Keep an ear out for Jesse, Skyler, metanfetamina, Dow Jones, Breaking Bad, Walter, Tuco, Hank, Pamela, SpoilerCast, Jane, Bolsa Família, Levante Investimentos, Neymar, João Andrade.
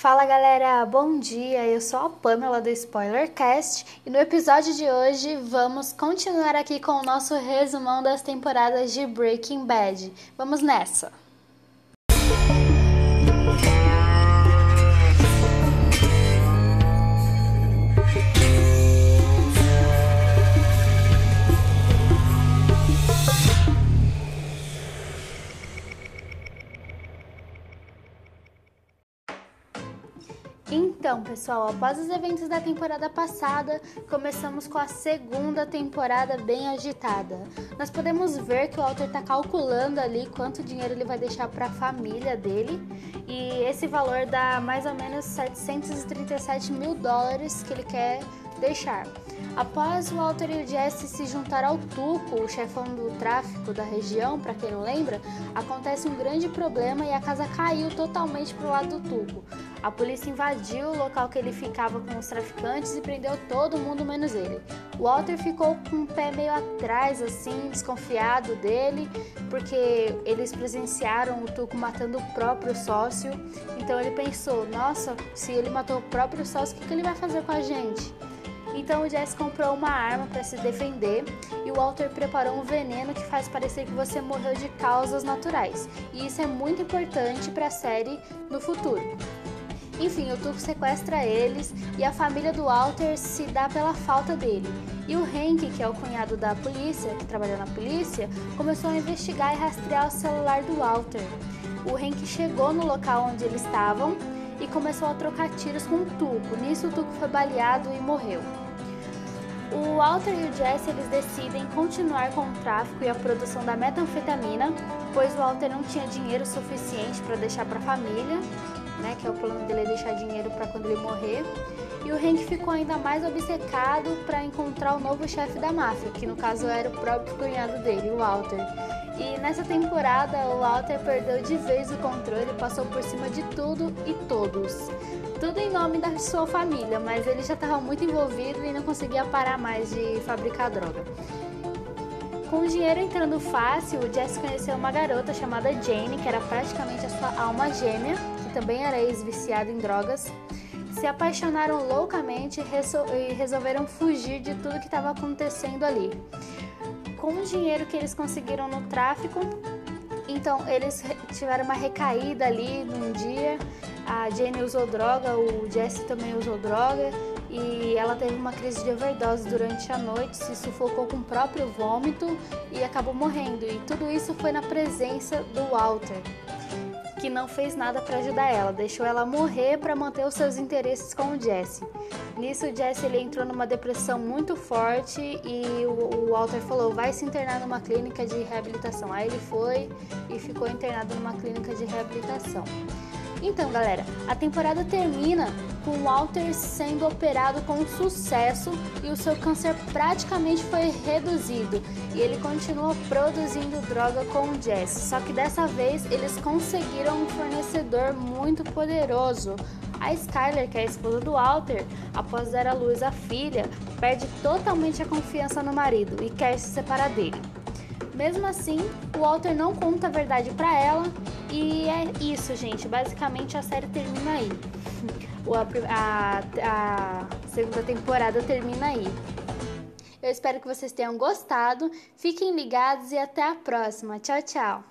Fala galera, bom dia, eu sou a Pamela do SpoilerCast e no episódio de hoje vamos continuar aqui com o nosso resumão das temporadas de Breaking Bad. Vamos nessa! Então, pessoal, após os eventos da temporada passada, começamos com a segunda temporada bem agitada. Nós podemos ver que o Walter está calculando ali quanto dinheiro ele vai deixar para a família dele, e esse valor dá mais ou menos 737 mil dólares que ele quer deixar. Após o Walter e o Jesse se juntar ao Tuco, o chefão do tráfico da região, para quem não lembra, acontece um grande problema e a casa caiu totalmente para o lado do Tuco. A polícia invadiu o local que ele ficava com os traficantes e prendeu todo mundo menos ele. O Walter ficou com o pé meio atrás, assim, desconfiado dele, porque eles presenciaram o Tuco matando o próprio sócio. Então ele pensou, nossa, se ele matou o próprio sócio, o que ele vai fazer com a gente? Então o Jesse comprou uma arma para se defender e o Walter preparou um veneno que faz parecer que você morreu de causas naturais. E isso é muito importante para a série no futuro. Enfim, o Tuco sequestra eles e a família do Walter se dá pela falta dele. E o Hank, que é o cunhado da polícia, que trabalha na polícia, começou a investigar e rastrear o celular do Walter. O Hank chegou no local onde eles estavam e começou a trocar tiros com o Tuco. Nisso o Tuco foi baleado e morreu. O Walter e o Jesse eles decidem continuar com o tráfico e a produção da metanfetamina, pois o Walter não tinha dinheiro suficiente para deixar para a família, né, que é o plano dele é deixar dinheiro para quando ele morrer. E o Hank ficou ainda mais obcecado para encontrar o novo chefe da máfia, que no caso era o próprio cunhado dele, o Walter. E nessa temporada, o Walter perdeu de vez o controle e passou por cima de tudo e todos. Tudo em nome da sua família, mas ele já estava muito envolvido e não conseguia parar mais de fabricar droga. Com o dinheiro entrando fácil, o Jesse conheceu uma garota chamada Jane, que era praticamente a sua alma gêmea, que também era ex-viciada em drogas. Se apaixonaram loucamente e resolveram fugir de tudo que estava acontecendo ali. Com o dinheiro que eles conseguiram no tráfico, então eles tiveram uma recaída ali num dia, a Jane usou droga, o Jesse também usou droga e ela teve uma crise de overdose durante a noite, se sufocou com o próprio vômito e acabou morrendo, e tudo isso foi na presença do Walter, que não fez nada para ajudar ela, deixou ela morrer para manter os seus interesses com o Jesse. Nisso o Jesse ele entrou numa depressão muito forte e o Walter falou, vai se internar numa clínica de reabilitação. Aí ele foi e ficou internado numa clínica de reabilitação. Então galera, a temporada termina com o Walter sendo operado com sucesso e o seu câncer praticamente foi reduzido e ele continua produzindo droga com o Jesse, só que dessa vez eles conseguiram um fornecedor muito poderoso. A Skyler, que é a esposa do Walter, após dar à luz a filha, perde totalmente a confiança no marido e quer se separar dele. Mesmo assim, o Walter não conta a verdade pra ela. E é isso, gente. Basicamente, a série termina aí. A segunda temporada termina aí. Eu espero que vocês tenham gostado. Fiquem ligados e até a próxima. Tchau, tchau.